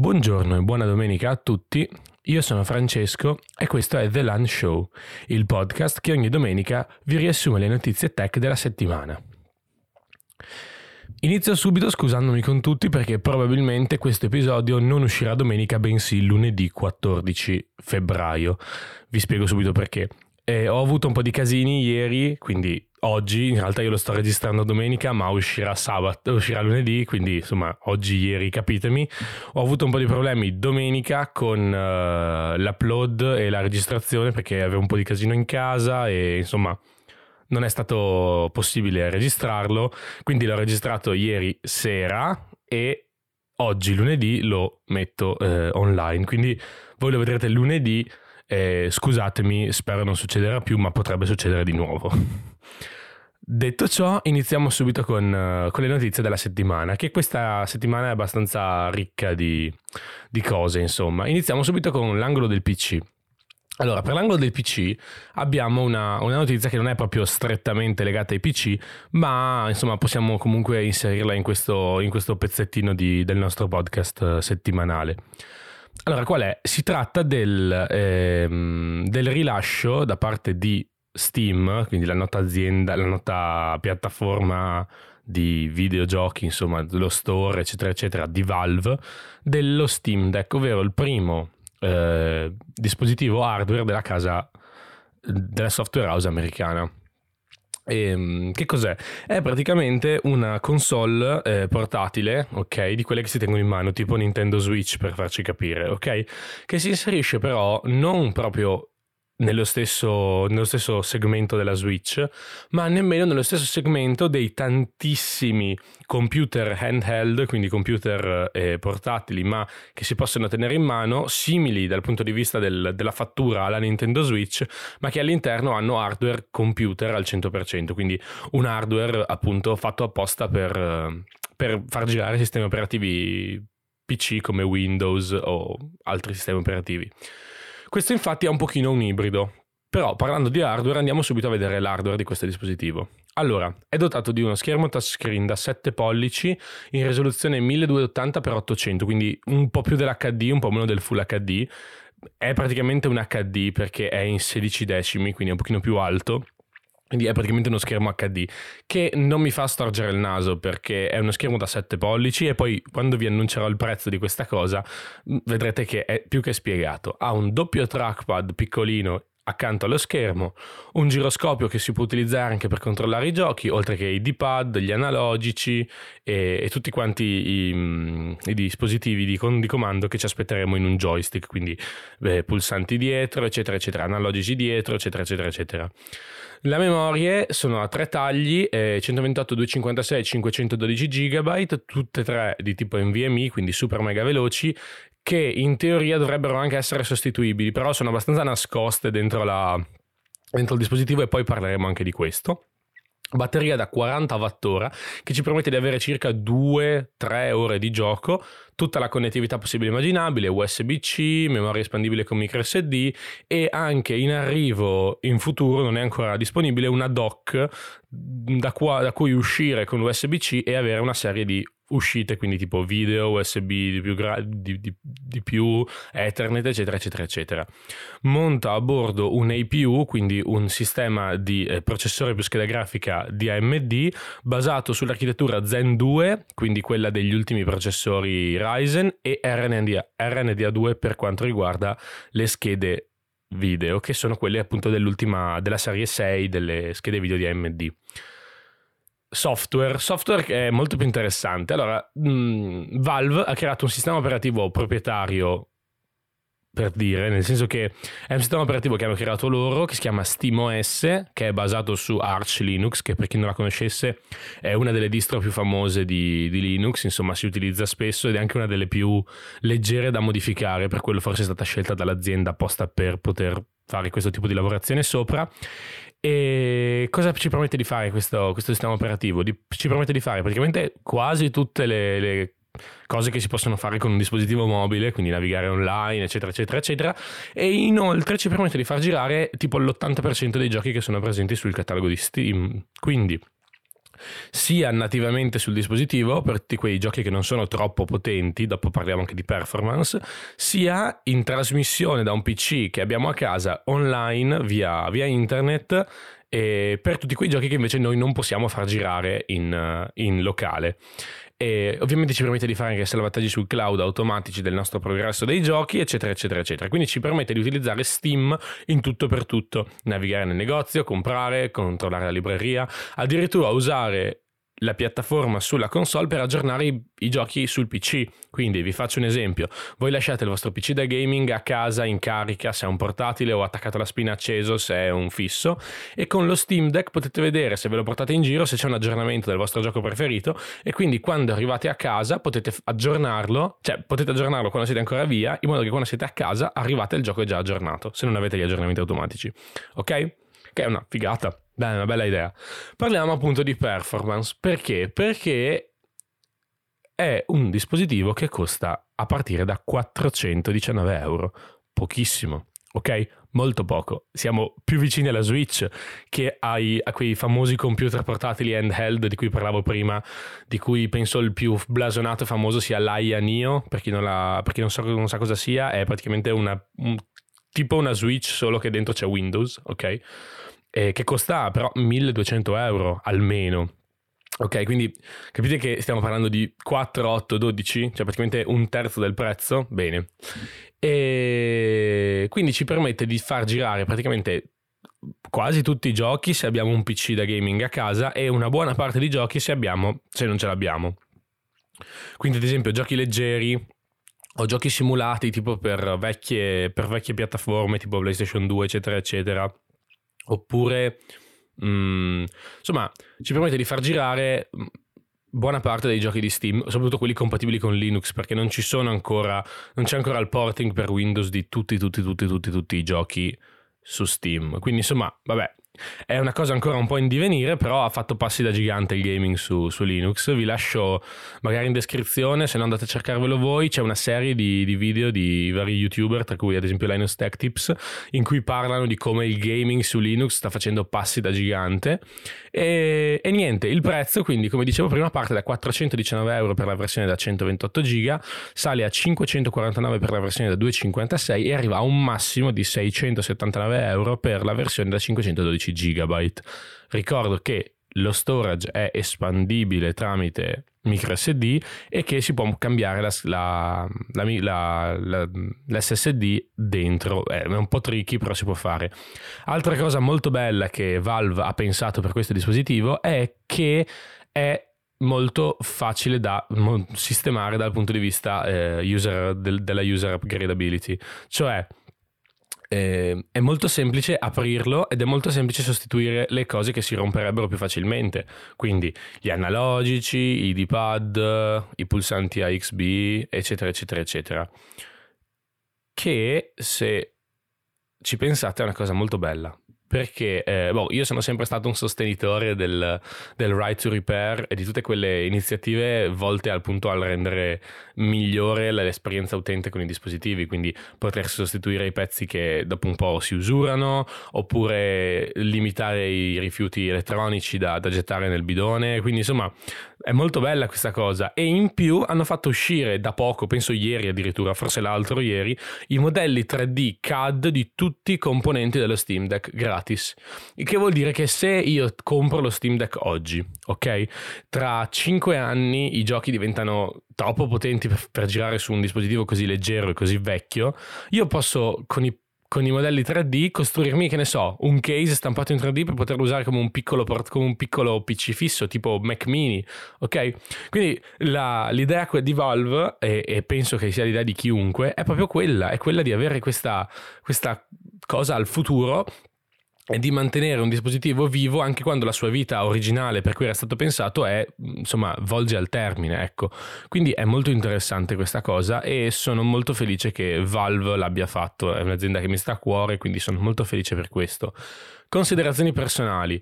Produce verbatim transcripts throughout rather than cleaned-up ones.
Buongiorno e buona domenica a tutti, io sono Francesco e questo è The Lunch Show, il podcast che ogni domenica vi riassume le notizie tech della settimana. Inizio subito scusandomi con tutti perché probabilmente questo episodio non uscirà domenica bensì lunedì quattordici febbraio, vi spiego subito perché. Eh, ho avuto un po' di casini ieri, quindi oggi, in realtà io lo sto registrando domenica ma uscirà sabato, uscirà lunedì, quindi insomma oggi, ieri, capitemi. Ho avuto un po' di problemi domenica con uh, l'upload e la registrazione perché avevo un po' di casino in casa e insomma non è stato possibile registrarlo, quindi l'ho registrato ieri sera e oggi lunedì lo metto uh, online, quindi voi lo vedrete lunedì. Eh, scusatemi, spero non succederà più, ma potrebbe succedere di nuovo. Detto ciò, iniziamo subito con, con le notizie della settimana, che questa settimana è abbastanza ricca di, di cose, insomma. Iniziamo subito con l'angolo del P C. Allora, per l'angolo del P C abbiamo una, una notizia che non è proprio strettamente legata ai P C, ma insomma possiamo comunque inserirla in questo, in questo pezzettino di, del nostro podcast settimanale. Allora, qual è? Si tratta del, ehm, del rilascio da parte di Steam, quindi la nota azienda, la nota piattaforma di videogiochi, insomma, lo store, eccetera, eccetera, di Valve, dello Steam Deck, ovvero il primo eh, dispositivo hardware della casa, della software house americana. E, che cos'è? È praticamente una console eh, portatile, ok, di quelle che si tengono in mano, tipo Nintendo Switch per farci capire, ok, che si inserisce però non proprio nello stesso, nello stesso segmento della Switch, ma nemmeno nello stesso segmento dei tantissimi computer handheld, quindi computer eh, portatili, ma che si possono tenere in mano, simili dal punto di vista del, della fattura alla Nintendo Switch, ma che all'interno hanno hardware computer al cento per cento, quindi un hardware appunto fatto apposta per, per far girare sistemi operativi P C come Windows o altri sistemi operativi. Questo infatti è un pochino un ibrido, però parlando di hardware andiamo subito a vedere l'hardware di questo dispositivo. Allora, è dotato di uno schermo touchscreen da sette pollici in risoluzione milleduecentottanta per ottocento, quindi un po' più dell'H D, un po' meno del Full H D, è praticamente un H D perché è in sedici decimi, quindi è un pochino più alto. Quindi è praticamente uno schermo H D che non mi fa storgere il naso perché è uno schermo da sette pollici e poi quando vi annuncerò il prezzo di questa cosa vedrete che è più che spiegato. Ha un doppio trackpad piccolino accanto allo schermo, un giroscopio che si può utilizzare anche per controllare i giochi, oltre che i D-pad, gli analogici e, e tutti quanti i, i dispositivi di, di comando che ci aspetteremo in un joystick, quindi beh, pulsanti dietro, eccetera, eccetera, analogici dietro, eccetera, eccetera, eccetera. Le memorie sono a tre tagli, eh, centoventotto, duecentocinquantasei, cinquecentododici giga byte, tutte e tre di tipo NVMe, quindi super mega veloci, che in teoria dovrebbero anche essere sostituibili, però sono abbastanza nascoste dentro, la, dentro il dispositivo e poi parleremo anche di questo. Batteria da quaranta watt ora che ci permette di avere circa due tre ore di gioco, tutta la connettività possibile e immaginabile, U S B C, memoria espandibile con microSD e anche in arrivo in futuro, non è ancora disponibile, una dock da, qua, da cui uscire con l'U S B C e avere una serie di uscite, quindi tipo video, U S B di più, gra- di, di, di più Ethernet, eccetera, eccetera, eccetera. Monta a bordo un A P U, quindi un sistema di eh, processore più scheda grafica di A M D basato sull'architettura Zen due, quindi quella degli ultimi processori Ryzen, e R D N A due per quanto riguarda le schede video, che sono quelle appunto dell'ultima, della serie sei delle schede video di A M D. Software, software che è molto più interessante. Allora, mh, Valve ha creato un sistema operativo proprietario, per dire, nel senso che è un sistema operativo che hanno creato loro, che si chiama SteamOS, che è basato su Arch Linux, che per chi non la conoscesse è una delle distro più famose di, di Linux, insomma si utilizza spesso ed è anche una delle più leggere da modificare, per quello forse è stata scelta dall'azienda apposta per poter fare questo tipo di lavorazione sopra. E cosa ci permette di fare questo, questo sistema operativo? Di, ci permette di fare praticamente quasi tutte le, le cose che si possono fare con un dispositivo mobile, quindi navigare online, eccetera, eccetera, eccetera, e inoltre ci permette di far girare tipo l'ottanta per cento dei giochi che sono presenti sul catalogo di Steam. Quindi sia nativamente sul dispositivo per tutti quei giochi che non sono troppo potenti, dopo parliamo anche di performance, sia in trasmissione da un P C che abbiamo a casa online via, via internet, e per tutti quei giochi che invece noi non possiamo far girare in, in locale. E ovviamente ci permette di fare anche salvataggi sul cloud automatici del nostro progresso dei giochi, eccetera eccetera eccetera. Quindi ci permette di utilizzare Steam in tutto per tutto, navigare nel negozio, comprare, controllare la libreria, addirittura usare la piattaforma sulla console per aggiornare i, i giochi sul P C. Quindi vi faccio un esempio: voi lasciate il vostro P C da gaming a casa in carica, se è un portatile o attaccato alla spina acceso se è un fisso, e con lo Steam Deck potete vedere, se ve lo portate in giro, se c'è un aggiornamento del vostro gioco preferito, e quindi quando arrivate a casa potete aggiornarlo, cioè potete aggiornarlo quando siete ancora via, in modo che quando siete a casa arrivate il gioco è già aggiornato, se non avete gli aggiornamenti automatici. Ok? Che è una figata. Beh, una bella idea. Parliamo appunto di performance. Perché? Perché è un dispositivo che costa a partire da quattrocentodiciannove euro. Pochissimo, ok? Molto poco. Siamo più vicini alla Switch che ai, a quei famosi computer portatili handheld di cui parlavo prima, di cui penso il più blasonato e famoso sia l'A I A Neo. Per chi non, la, per chi non, so, non sa cosa sia, è praticamente una, un, tipo una Switch, solo che dentro c'è Windows, ok? Eh, che costa però milleduecento euro almeno, ok? Quindi capite che stiamo parlando di quattro, otto, dodici, cioè praticamente un terzo del prezzo. Bene, e quindi ci permette di far girare praticamente quasi tutti i giochi se abbiamo un P C da gaming a casa, e una buona parte di giochi se abbiamo, se non ce l'abbiamo. Quindi ad esempio giochi leggeri o giochi simulati tipo per vecchie, per vecchie piattaforme tipo PlayStation due, eccetera eccetera. Oppure, mh, insomma, ci permette di far girare buona parte dei giochi di Steam, soprattutto quelli compatibili con Linux, perché non ci sono ancora, non c'è ancora il porting per Windows di tutti, tutti, tutti, tutti, tutti i giochi su Steam. Quindi, insomma, vabbè, è una cosa ancora un po' in divenire, però ha fatto passi da gigante il gaming su, su Linux. Vi lascio magari in descrizione, se no andate a cercarvelo voi, c'è una serie di, di video di vari youtuber, tra cui ad esempio Linus Tech Tips, in cui parlano di come il gaming su Linux sta facendo passi da gigante. E, e niente, il prezzo, quindi, come dicevo prima, parte da quattrocentodiciannove euro per la versione da centoventotto giga, sale a cinquecentoquarantanove per la versione da duecentocinquantasei e arriva a un massimo di seicentosettantanove euro per la versione da cinquecentododici gigabyte. Ricordo che lo storage è espandibile tramite micro S D e che si può cambiare la, la, la, la, la, l'S S D dentro. È un po' tricky, però si può fare. Altra cosa molto bella che Valve ha pensato per questo dispositivo è che è molto facile da sistemare dal punto di vista eh, user, del, della user upgradability, cioè Eh, è molto semplice aprirlo ed è molto semplice sostituire le cose che si romperebbero più facilmente, quindi gli analogici, i D-pad, i pulsanti A X B, eccetera eccetera eccetera, che se ci pensate è una cosa molto bella, perché eh, boh, io sono sempre stato un sostenitore del, del right to repair e di tutte quelle iniziative volte appunto al rendere migliore l'esperienza utente con i dispositivi, quindi poter sostituire i pezzi che dopo un po' si usurano, oppure limitare i rifiuti elettronici da, da gettare nel bidone. Quindi insomma è molto bella questa cosa, e in più hanno fatto uscire da poco, penso ieri addirittura, forse l'altro ieri, i modelli tre D C A D di tutti i componenti dello Steam Deck gratis. Il che vuol dire che se io compro lo Steam Deck oggi, ok, tra cinque anni i giochi diventano troppo potenti per, per girare su un dispositivo così leggero e così vecchio, io posso con i, con i modelli tre D costruirmi, che ne so, un case stampato in tre D per poterlo usare come un piccolo, come un piccolo P C fisso tipo Mac Mini, ok? Quindi la, l'idea di Valve, e, e penso che sia l'idea di chiunque, è proprio quella, è quella di avere questa, questa cosa al futuro e di mantenere un dispositivo vivo anche quando la sua vita originale per cui era stato pensato è, insomma, volge al termine, ecco. Quindi è molto interessante questa cosa e sono molto felice che Valve l'abbia fatto, è un'azienda che mi sta a cuore, quindi sono molto felice per questo. Considerazioni personali: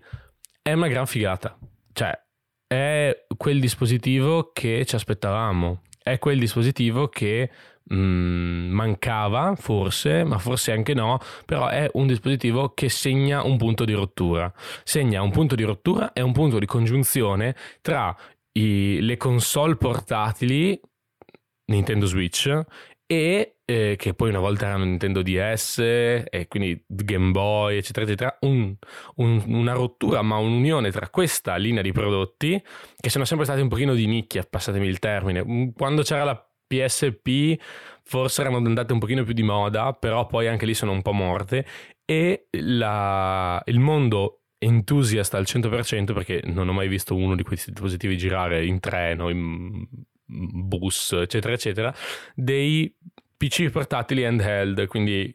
è una gran figata, cioè è quel dispositivo che ci aspettavamo, è quel dispositivo che mh, mancava forse, ma forse anche no, però è un dispositivo che segna un punto di rottura, segna un punto di rottura e un punto di congiunzione tra i, le console portatili Nintendo Switch e eh, che poi una volta erano Nintendo D S e quindi Game Boy eccetera eccetera, un, un, una rottura ma un'unione tra questa linea di prodotti che sono sempre stati un pochino di nicchia, passatemi il termine. Quando c'era la P S P forse erano andate un pochino più di moda, però poi anche lì sono un po' morte, e la, il mondo entusiasta al cento per cento, perché non ho mai visto uno di questi dispositivi girare in treno, in bus eccetera eccetera, dei P C portatili handheld, quindi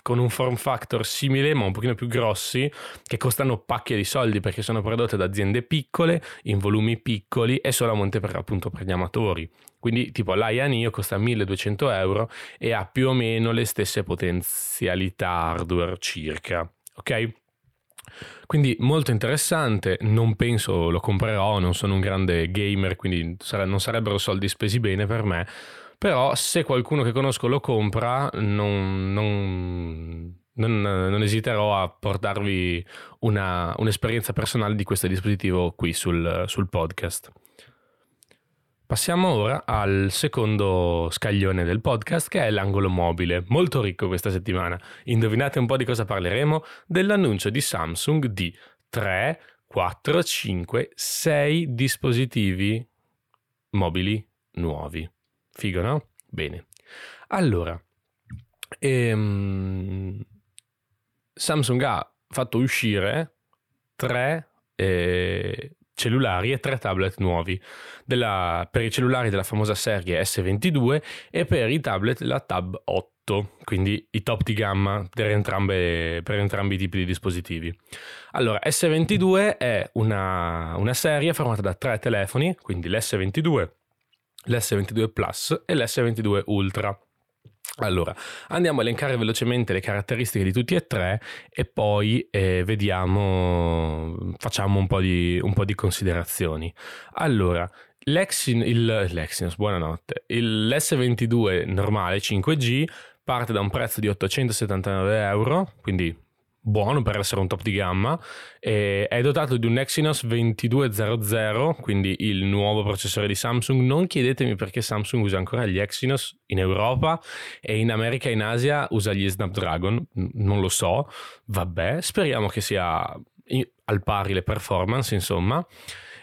con un form factor simile ma un pochino più grossi, che costano pacche di soldi perché sono prodotte da aziende piccole in volumi piccoli e solamente per, appunto, per gli amatori. Quindi tipo l'I A Neo costa milleduecento euro e ha più o meno le stesse potenzialità hardware circa, ok? Quindi molto interessante, non penso lo comprerò, non sono un grande gamer, quindi non sarebbero soldi spesi bene per me, però se qualcuno che conosco lo compra non, non, non, non esiterò a portarvi una, un'esperienza personale di questo dispositivo qui sul, sul podcast. Passiamo ora al secondo scaglione del podcast, che è l'angolo mobile, molto ricco questa settimana. Indovinate un po' di cosa parleremo? Dell'annuncio di Samsung di tre, quattro, cinque, sei dispositivi mobili nuovi. Figo, no? Bene. Allora, ehm, Samsung ha fatto uscire tre... Eh, cellulari e tre tablet nuovi, della, per i cellulari della famosa serie S ventidue e per i tablet la Tab otto, quindi i top di gamma per, entrambe, per entrambi i tipi di dispositivi. Allora, S ventidue è una, una serie formata da tre telefoni, quindi l'S ventidue, l'S ventidue Plus e l'S ventidue Ultra. Allora, andiamo a elencare velocemente le caratteristiche di tutti e tre e poi eh, vediamo, facciamo un po' di, un po' di considerazioni. Allora, l'Exynos, il, l'Exynos buonanotte, il, l'S ventidue normale cinque G parte da un prezzo di ottocentosettantanove euro, quindi buono per essere un top di gamma, eh, è dotato di un Exynos ventidue zero zero, quindi il nuovo processore di Samsung. Non chiedetemi perché Samsung usa ancora gli Exynos in Europa, e in America e in Asia usa gli Snapdragon, non lo so, vabbè, speriamo che sia al pari le performance, insomma.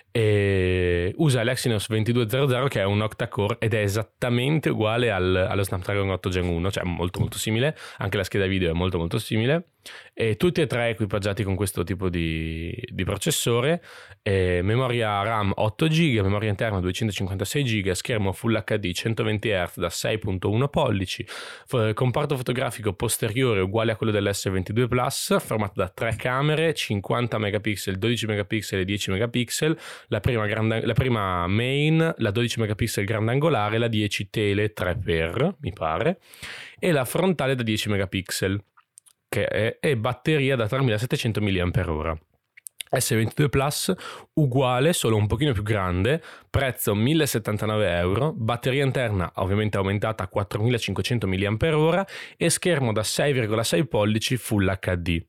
E usa l'Exynos ventidue zero zero che è un octa-core ed è esattamente uguale al, allo Snapdragon otto Gen uno, cioè molto molto simile, anche la scheda video è molto molto simile, e tutti e tre equipaggiati con questo tipo di, di processore, e memoria RAM otto giga, memoria interna duecentocinquantasei giga, schermo Full H D centoventi hertz da sei virgola uno pollici, comparto fotografico posteriore uguale a quello dell'S ventidue Plus, formato da tre camere, cinquanta megapixel, dodici megapixel e dieci megapixel, la prima, grand, la prima main, la dodici megapixel grandangolare, la dieci tele tre per, mi pare, e la frontale da dieci megapixel, che è, è batteria da tremilasettecento milliampere ora. S ventidue Plus uguale, solo un pochino più grande, prezzo millesettantanove euro, batteria interna ovviamente aumentata a quattromilacinquecento milliampere ora e schermo da sei virgola sei pollici Full H D.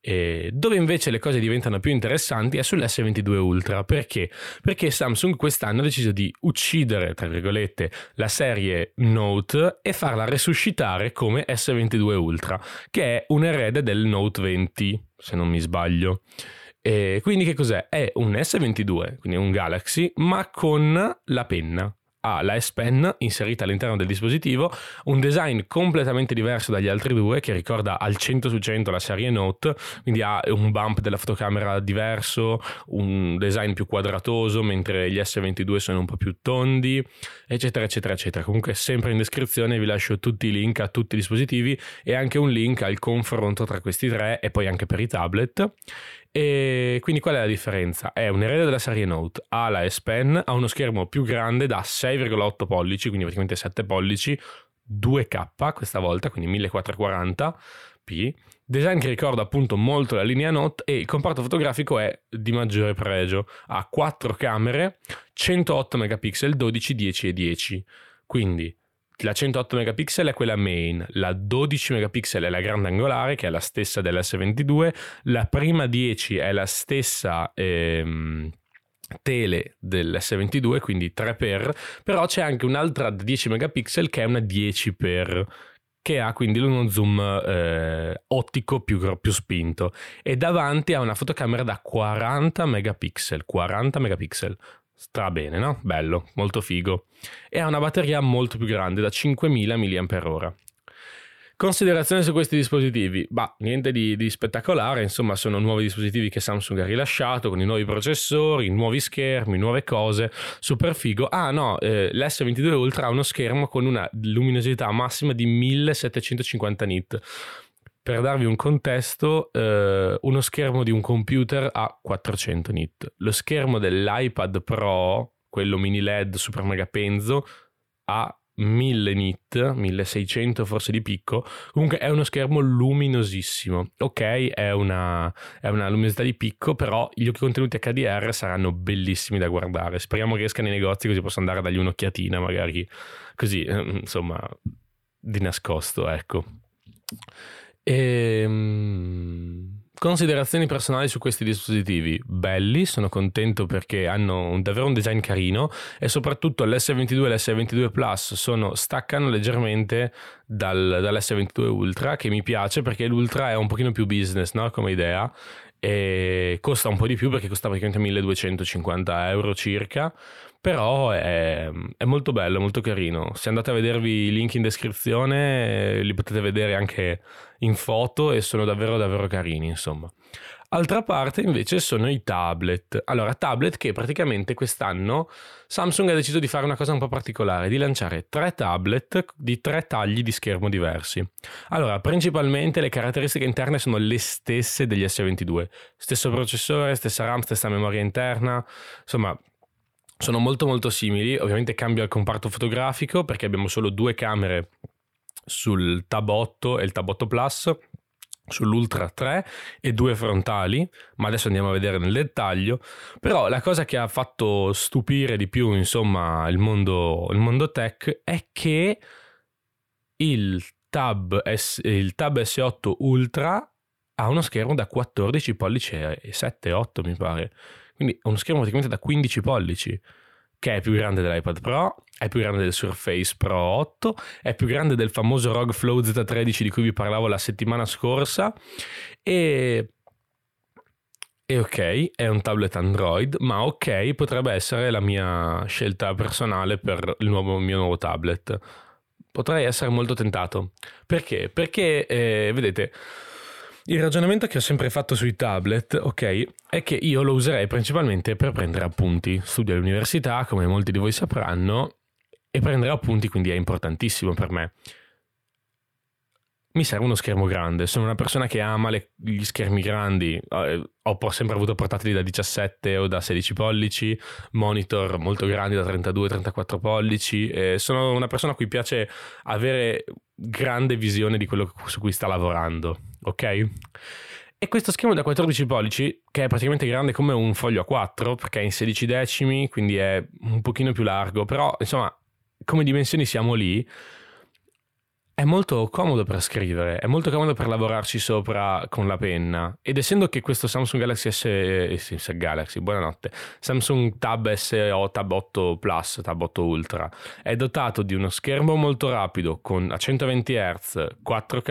E dove invece le cose diventano più interessanti è sull'S ventidue Ultra. Perché? Perché Samsung quest'anno ha deciso di uccidere, tra virgolette, la serie Note e farla resuscitare come S ventidue Ultra, che è un erede del Note venti, se non mi sbaglio. E quindi che cos'è? È un S ventidue, quindi un Galaxy, ma con la penna. Ha la S Pen inserita all'interno del dispositivo, un design completamente diverso dagli altri due, che ricorda al cento su cento la serie Note, quindi ha un bump della fotocamera diverso, un design più quadratoso, mentre gli S ventidue sono un po' più tondi, eccetera eccetera eccetera. Comunque sempre in descrizione vi lascio tutti i link a tutti i dispositivi e anche un link al confronto tra questi tre e poi anche per i tablet. E quindi qual è la differenza? È un erede della serie Note, ha la S Pen, ha uno schermo più grande da sei virgola otto pollici, quindi praticamente sette pollici, due K questa volta, quindi millequattrocentoquaranta p, design che ricorda appunto molto la linea Note, e il comparto fotografico è di maggiore pregio, ha quattro camere, centootto megapixel, dodici, dieci e dieci, quindi La centootto megapixel è quella main, la dodici megapixel è la grande angolare, che è la stessa della S ventidue, la prima dieci è la stessa ehm, tele dell'S ventidue, quindi tre per, però c'è anche un'altra dieci megapixel che è una dieci per, che ha quindi uno zoom eh, ottico più, più spinto, e davanti ha una fotocamera da quaranta megapixel, quaranta megapixel. Stra bene, no? Bello, molto figo. E ha una batteria molto più grande, da cinquemila milliampere ora. Considerazione su questi dispositivi. Bah, niente di, di spettacolare, insomma sono nuovi dispositivi che Samsung ha rilasciato, con i nuovi processori, nuovi schermi, nuove cose, super figo. Ah no, eh, l'S ventidue Ultra ha uno schermo con una luminosità massima di millesettecentocinquanta nit. Per darvi un contesto, eh, uno schermo di un computer ha quattrocento nit. Lo schermo dell'iPad Pro, quello mini L E D super mega penzo, ha mille nit, milleseicento forse di picco. Comunque è uno schermo luminosissimo. Ok, è una, è una luminosità di picco, però gli occhi contenuti H D R saranno bellissimi da guardare. Speriamo che esca nei negozi, così posso andare a dargli un'occhiatina, magari così, insomma, di nascosto, ecco. E... considerazioni personali su questi dispositivi. Belli, sono contento perché hanno un, davvero un design carino, e soprattutto l'S ventidue e l'S ventidue Plus sono, staccano leggermente dal, dall'S ventidue Ultra, che mi piace perché l'Ultra è un pochino più business, no? Come idea, e costa un po' di più perché costa praticamente milleduecentocinquanta euro circa, però è, è molto bello, molto carino. Se andate a vedervi i link in descrizione li potete vedere anche in foto, e sono davvero davvero carini, insomma. Altra parte invece sono i tablet. Allora, tablet che praticamente quest'anno Samsung ha deciso di fare una cosa un po' particolare, di lanciare tre tablet di tre tagli di schermo diversi. Allora, principalmente le caratteristiche interne sono le stesse degli S ventidue, stesso processore, stessa RAM, stessa memoria interna, insomma sono molto molto simili. Ovviamente cambia il comparto fotografico, perché abbiamo solo due camere sul Tab otto e il Tab otto Plus, sull'Ultra tre, e due frontali, ma adesso andiamo a vedere nel dettaglio. Però la cosa che ha fatto stupire di più, insomma, il mondo, il mondo tech, è che il Tab, S, il Tab S otto Ultra ha uno schermo da quattordici pollici e sette otto mi pare. Quindi uno schermo praticamente da quindici pollici, che è più grande dell'iPad Pro, è più grande del Surface Pro otto, è più grande del famoso R O G Flow Z tredici di cui vi parlavo la settimana scorsa, e... e ok, è un tablet Android, ma ok, potrebbe essere la mia scelta personale per il nuovo, il mio nuovo tablet. Potrei essere molto tentato. Perché? Perché, eh, vedete... il ragionamento che ho sempre fatto sui tablet, ok, è che io lo userei principalmente per prendere appunti. Studio all'università, come molti di voi sapranno, e prendere appunti quindi è importantissimo per me. Mi serve uno schermo grande, sono una persona che ama le, gli schermi grandi, ho sempre avuto portatili da diciassette o da sedici pollici, monitor molto grandi da trentadue trentaquattro pollici, e sono una persona a cui piace avere grande visione di quello su cui sta lavorando, ok? E questo schermo da quattordici pollici, che è praticamente grande come un foglio A quattro, perché è in sedici decimi, quindi è un pochino più largo, però insomma come dimensioni siamo lì. È molto comodo per scrivere, è molto comodo per lavorarci sopra con la penna, ed essendo che questo Samsung Galaxy S... Galaxy, buonanotte, Samsung Tab S otto, Tab otto Plus, Tab otto Ultra, è dotato di uno schermo molto rapido, con a centoventi hertz, quattro K,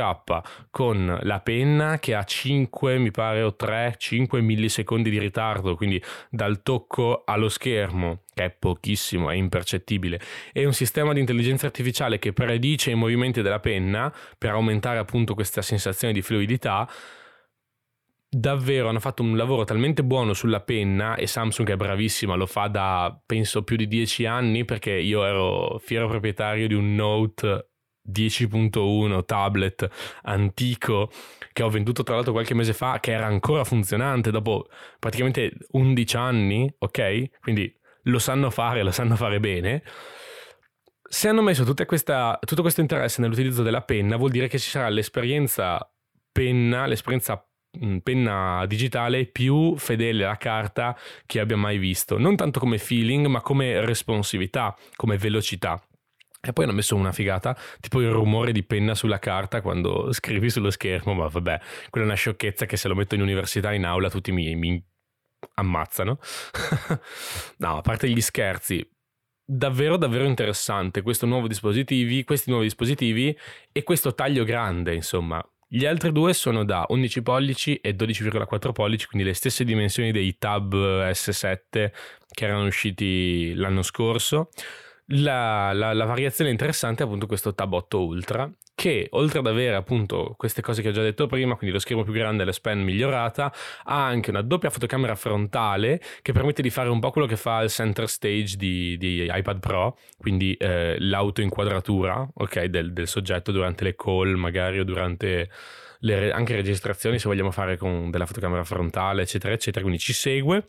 con la penna che ha cinque, mi pare, o tre, cinque millisecondi di ritardo, quindi dal tocco allo schermo, che è pochissimo, è impercettibile, e un sistema di intelligenza artificiale che predice i movimenti della penna per aumentare appunto questa sensazione di fluidità. Davvero hanno fatto un lavoro talmente buono sulla penna, e Samsung è bravissima, lo fa da penso più di dieci anni, perché io ero fiero proprietario di un Note dieci punto uno tablet antico che ho venduto tra l'altro qualche mese fa, che era ancora funzionante dopo praticamente undici anni, ok? Quindi lo sanno fare, lo sanno fare bene. Se hanno messo tutta questa, tutto questo interesse nell'utilizzo della penna, vuol dire che ci sarà l'esperienza penna, l'esperienza penna digitale più fedele alla carta che abbia mai visto. Non tanto come feeling, ma come responsività, come velocità. E poi hanno messo una figata, tipo il rumore di penna sulla carta quando scrivi sullo schermo, ma vabbè, quella è una sciocchezza che se lo metto in università, in aula, tutti mi, mi ammazzano. No, a parte gli scherzi, davvero davvero interessante questo nuovo dispositivi, questi nuovi dispositivi e questo taglio grande, insomma. Gli altri due sono da undici pollici e dodici virgola quattro pollici, quindi le stesse dimensioni dei Tab S sette che erano usciti l'anno scorso. La, la, la variazione interessante è appunto questo Tab otto Ultra, che oltre ad avere appunto queste cose che ho già detto prima, quindi lo schermo più grande e la S Pen migliorata, ha anche una doppia fotocamera frontale che permette di fare un po' quello che fa il center stage di, di iPad Pro, quindi eh, l'autoinquadratura, ok, del, del soggetto durante le call magari, o durante le, anche registrazioni se vogliamo fare con della fotocamera frontale eccetera eccetera, quindi ci segue.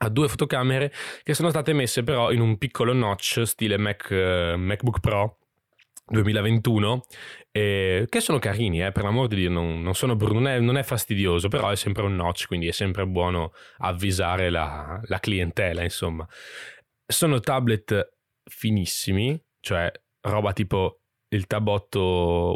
Ha due fotocamere che sono state messe però in un piccolo notch stile Mac, eh, MacBook Pro duemilaventuno, eh, che sono carini, eh, per l'amor di Dio, non, non, sono br- non, è, non è fastidioso, però è sempre un notch, quindi è sempre buono avvisare la, la clientela, insomma. Sono tablet finissimi, cioè roba tipo il Tab otto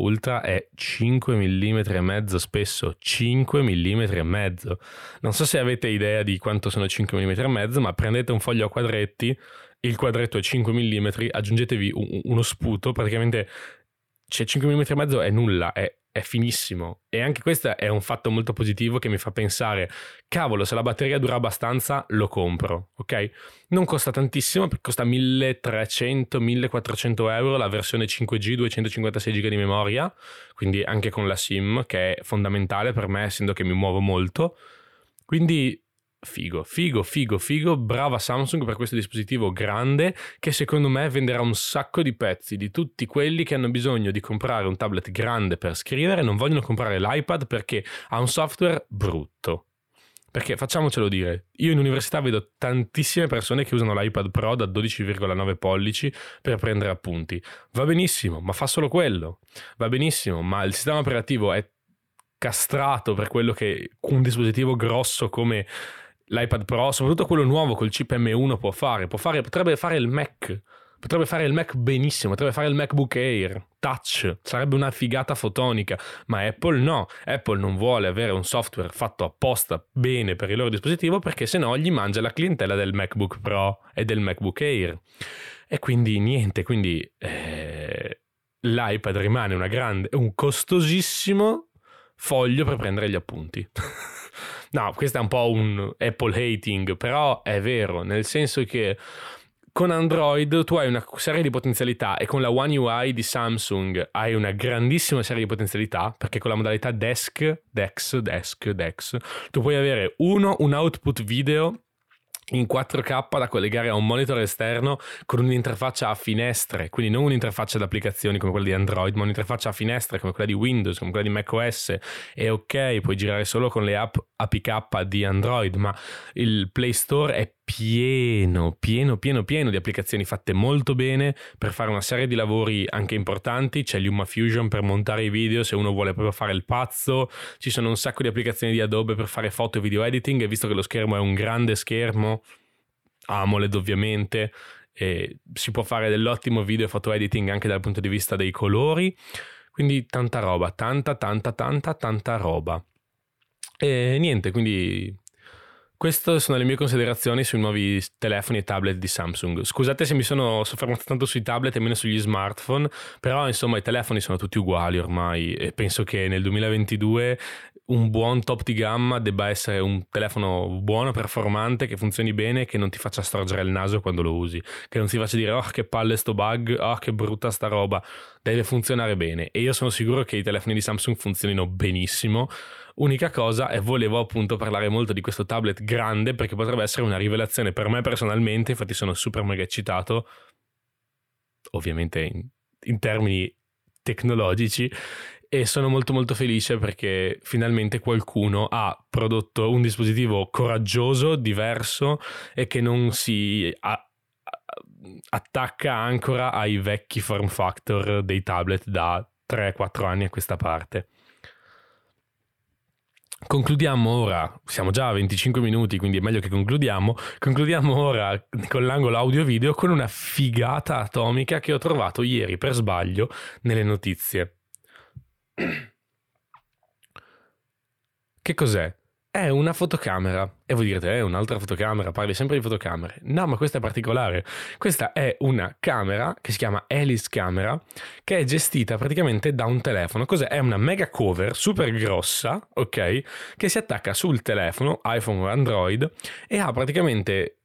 Ultra è cinque millimetri e mezzo spesso, cinque millimetri e mezzo. Non so se avete idea di quanto sono cinque millimetri e mezzo, ma prendete un foglio a quadretti, il quadretto è cinque millimetri, aggiungetevi un, uno sputo, praticamente c'è, cioè cinque millimetri e mezzo è nulla, è, è finissimo. E anche questo è un fatto molto positivo che mi fa pensare, cavolo, se la batteria dura abbastanza lo compro, ok? Non costa tantissimo, costa milletrecento millequattrocento euro la versione cinque G, duecentocinquantasei giga di memoria, quindi anche con la SIM, che è fondamentale per me essendo che mi muovo molto, quindi figo, figo, figo, figo, brava Samsung per questo dispositivo grande che secondo me venderà un sacco di pezzi di tutti quelli che hanno bisogno di comprare un tablet grande per scrivere, non vogliono comprare l'iPad perché ha un software brutto. Perché facciamocelo dire, io in università vedo tantissime persone che usano l'iPad Pro da dodici virgola nove pollici per prendere appunti. Va benissimo, ma fa solo quello. Va benissimo, ma il sistema operativo è castrato per quello che un dispositivo grosso come l'iPad Pro, soprattutto quello nuovo col chip M uno, può fare, può fare, potrebbe fare il Mac, potrebbe fare il Mac benissimo, potrebbe fare il MacBook Air Touch, sarebbe una figata fotonica, ma Apple no, Apple non vuole avere un software fatto apposta bene per il loro dispositivo perché sennò gli mangia la clientela del MacBook Pro e del MacBook Air, e quindi niente, quindi eh, l'iPad rimane una grande, un costosissimo foglio per prendere gli appunti. No, questo è un po' un Apple hating, però è vero, nel senso che con Android tu hai una serie di potenzialità e con la One U I di Samsung hai una grandissima serie di potenzialità, perché con la modalità desk, dex, desk, dex, tu puoi avere uno, un output video in quattro K da collegare a un monitor esterno con un'interfaccia a finestre, quindi non un'interfaccia ad applicazioni come quella di Android, ma un'interfaccia a finestre come quella di Windows, come quella di macOS. E ok, puoi girare solo con le app A P K di Android, ma il Play Store è pieno, pieno, pieno, pieno di applicazioni fatte molto bene per fare una serie di lavori anche importanti. C'è LumaFusion per montare i video se uno vuole proprio fare il pazzo, ci sono un sacco di applicazioni di Adobe per fare foto e video editing, e visto che lo schermo è un grande schermo AMOLED ovviamente, e si può fare dell'ottimo video e foto editing anche dal punto di vista dei colori, quindi tanta roba, tanta, tanta, tanta, tanta roba. E niente, quindi queste sono le mie considerazioni sui nuovi telefoni e tablet di Samsung. Scusate se mi sono soffermato tanto sui tablet e meno sugli smartphone, però insomma i telefoni sono tutti uguali ormai, e penso che nel duemilaventidue un buon top di gamma debba essere un telefono buono, performante, che funzioni bene, che non ti faccia storgere il naso quando lo usi, che non ti faccia dire oh che palle sto bug, oh che brutta sta roba, deve funzionare bene. E io sono sicuro che i telefoni di Samsung funzionino benissimo. Unica cosa, e volevo appunto parlare molto di questo tablet grande perché potrebbe essere una rivelazione per me personalmente, infatti sono super mega eccitato, ovviamente in, in termini tecnologici, e sono molto molto felice perché finalmente qualcuno ha prodotto un dispositivo coraggioso, diverso e che non si a- attacca ancora ai vecchi form factor dei tablet da tre quattro anni a questa parte. Concludiamo ora, siamo già a venticinque minuti, quindi è meglio che concludiamo. Concludiamo ora con l'angolo audio-video con una figata atomica che ho trovato ieri per sbaglio nelle notizie. Che cos'è? È una fotocamera. E voi direte, è eh, un'altra fotocamera, parli sempre di fotocamere. No, ma questa è particolare. Questa è una camera che si chiama Alice Camera, che è gestita praticamente da un telefono. Cos'è? È una mega cover super grossa, ok? Che si attacca sul telefono, iPhone o Android, e ha praticamente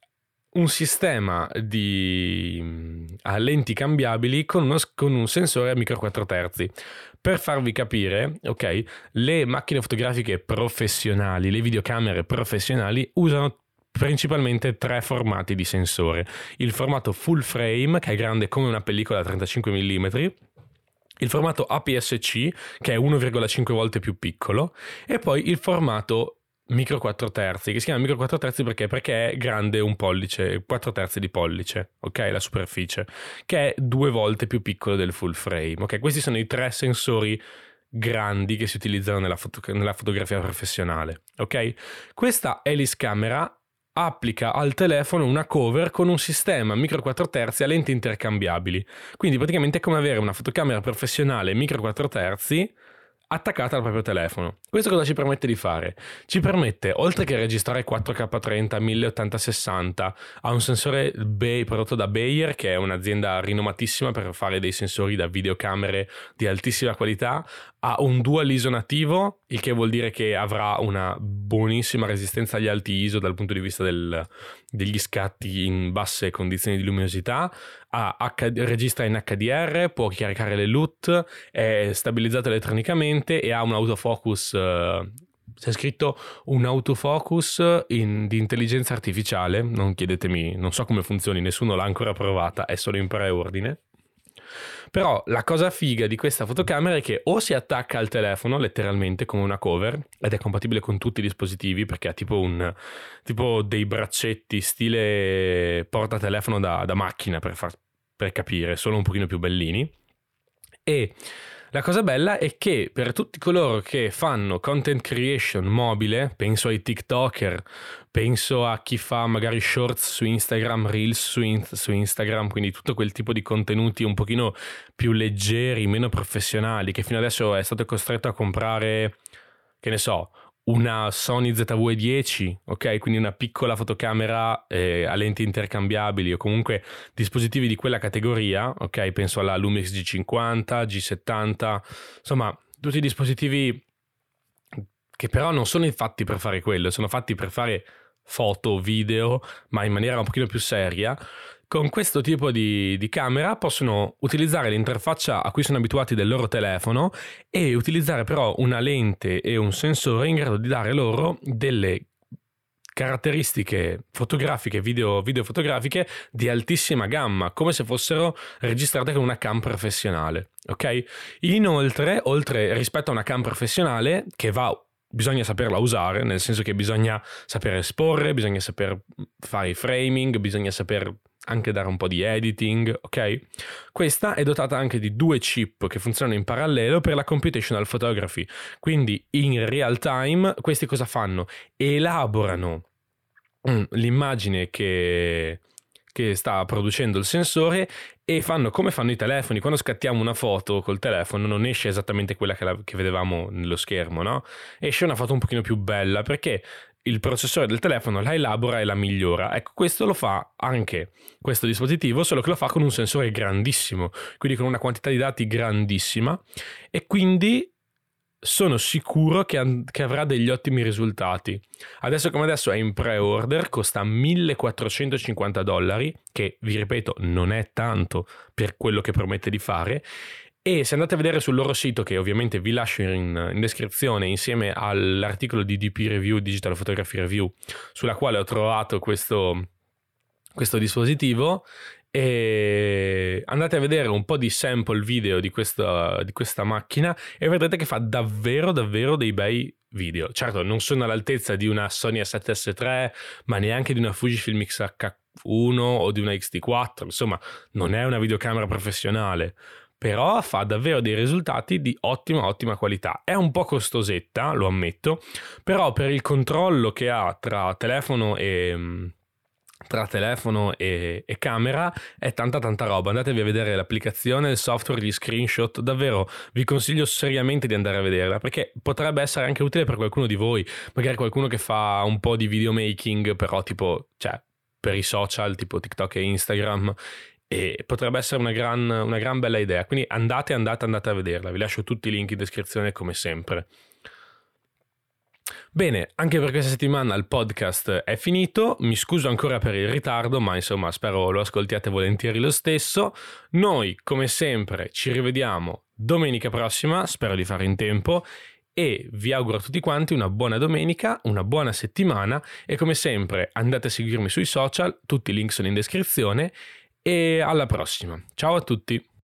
un sistema di a lenti cambiabili con, uno, con un sensore a micro quattro terzi. Per farvi capire, ok, le macchine fotografiche professionali, le videocamere professionali usano principalmente tre formati di sensore. Il formato full frame, che è grande come una pellicola da trentacinque millimetri, il formato A P S C, che è uno virgola cinque volte più piccolo, e poi il formato Micro quattro terzi, che si chiama micro quattro terzi perché? Perché è grande un pollice, quattro terzi di pollice, ok? La superficie, che è due volte più piccolo del full frame, ok? Questi sono i tre sensori grandi che si utilizzano nella, foto- nella fotografia professionale, ok? Questa Alice Camera applica al telefono una cover con un sistema micro quattro terzi a lenti intercambiabili, quindi praticamente è come avere una fotocamera professionale micro quattro terzi attaccata al proprio telefono. Questo cosa ci permette di fare? Ci permette, oltre che registrare quattro K trenta, mille ottanta sessanta, ha un sensore Bay, prodotto da Bayer, che è un'azienda rinomatissima per fare dei sensori da videocamere di altissima qualità, ha un dual I S O nativo, il che vuol dire che avrà una buonissima resistenza agli alti I S O dal punto di vista del, degli scatti in basse condizioni di luminosità, ha H, registra in H D R, può caricare le L U T, è stabilizzato elettronicamente e ha un autofocus, eh, c'è scritto un autofocus in, di intelligenza artificiale, non chiedetemi, non so come funzioni, nessuno l'ha ancora provata, è solo in preordine. Però la cosa figa di questa fotocamera è che o si attacca al telefono letteralmente come una cover ed è compatibile con tutti i dispositivi perché ha tipo, un, tipo dei braccetti stile portatelefono da, da macchina per, far, per capire, solo un pochino più bellini. E la cosa bella è che per tutti coloro che fanno content creation mobile, penso ai TikToker, penso a chi fa magari shorts su Instagram, reels su, in- su Instagram, quindi tutto quel tipo di contenuti un pochino più leggeri, meno professionali, che fino adesso è stato costretto a comprare, che ne so, una Sony Z V dieci, ok? Quindi una piccola fotocamera eh, a lenti intercambiabili o comunque dispositivi di quella categoria, ok? Penso alla Lumix G cinquanta, G settanta, insomma tutti i dispositivi che però non sono fatti per fare quello, sono fatti per fare foto, video, ma in maniera un pochino più seria. Con questo tipo di, di camera possono utilizzare l'interfaccia a cui sono abituati del loro telefono e utilizzare però una lente e un sensore in grado di dare loro delle caratteristiche fotografiche, video, videofotografiche di altissima gamma, come se fossero registrate con una cam professionale, ok? Inoltre, oltre rispetto a una cam professionale che va bisogna saperla usare, nel senso che bisogna saper esporre, bisogna saper fare i framing, bisogna saper anche dare un po' di editing, ok? Questa è dotata anche di due chip che funzionano in parallelo per la computational photography. Quindi in real time questi cosa fanno? Elaborano l'immagine che, che sta producendo il sensore e fanno come fanno i telefoni. Quando scattiamo una foto col telefono non esce esattamente quella che, la, che vedevamo nello schermo, no? Esce una foto un pochino più bella perché il processore del telefono la elabora e la migliora. Ecco, questo lo fa anche questo dispositivo, solo che lo fa con un sensore grandissimo, quindi con una quantità di dati grandissima, e quindi sono sicuro che, che avrà degli ottimi risultati. Adesso come adesso è in pre-order, costa millequattrocentocinquanta dollari, che vi ripeto non è tanto per quello che promette di fare, e se andate a vedere sul loro sito, che ovviamente vi lascio in, in descrizione insieme all'articolo di D P Review, Digital Photography Review, sulla quale ho trovato questo, questo dispositivo, e andate a vedere un po' di sample video di questa, di questa macchina e vedrete che fa davvero davvero dei bei video. Certo, non sono all'altezza di una Sony A sette S tre, ma neanche di una Fujifilm X H uno o di una X T quattro, insomma non è una videocamera professionale, però fa davvero dei risultati di ottima ottima qualità. È un po' costosetta, lo ammetto, però per il controllo che ha tra telefono e tra telefono e, e camera è tanta tanta roba. Andatevi a vedere l'applicazione, il software, gli screenshot, davvero vi consiglio seriamente di andare a vederla, perché potrebbe essere anche utile per qualcuno di voi, magari qualcuno che fa un po' di videomaking, però tipo, cioè, per i social tipo TikTok e Instagram, e potrebbe essere una gran, una gran bella idea. Quindi andate andate andate a vederla, vi lascio tutti i link in descrizione come sempre. Bene, anche per questa settimana il podcast è finito, mi scuso ancora per il ritardo, ma insomma spero lo ascoltiate volentieri lo stesso. Noi come sempre ci rivediamo domenica prossima, spero di fare in tempo, e vi auguro a tutti quanti una buona domenica, una buona settimana, e come sempre andate a seguirmi sui social, tutti i link sono in descrizione, e alla prossima, ciao a tutti!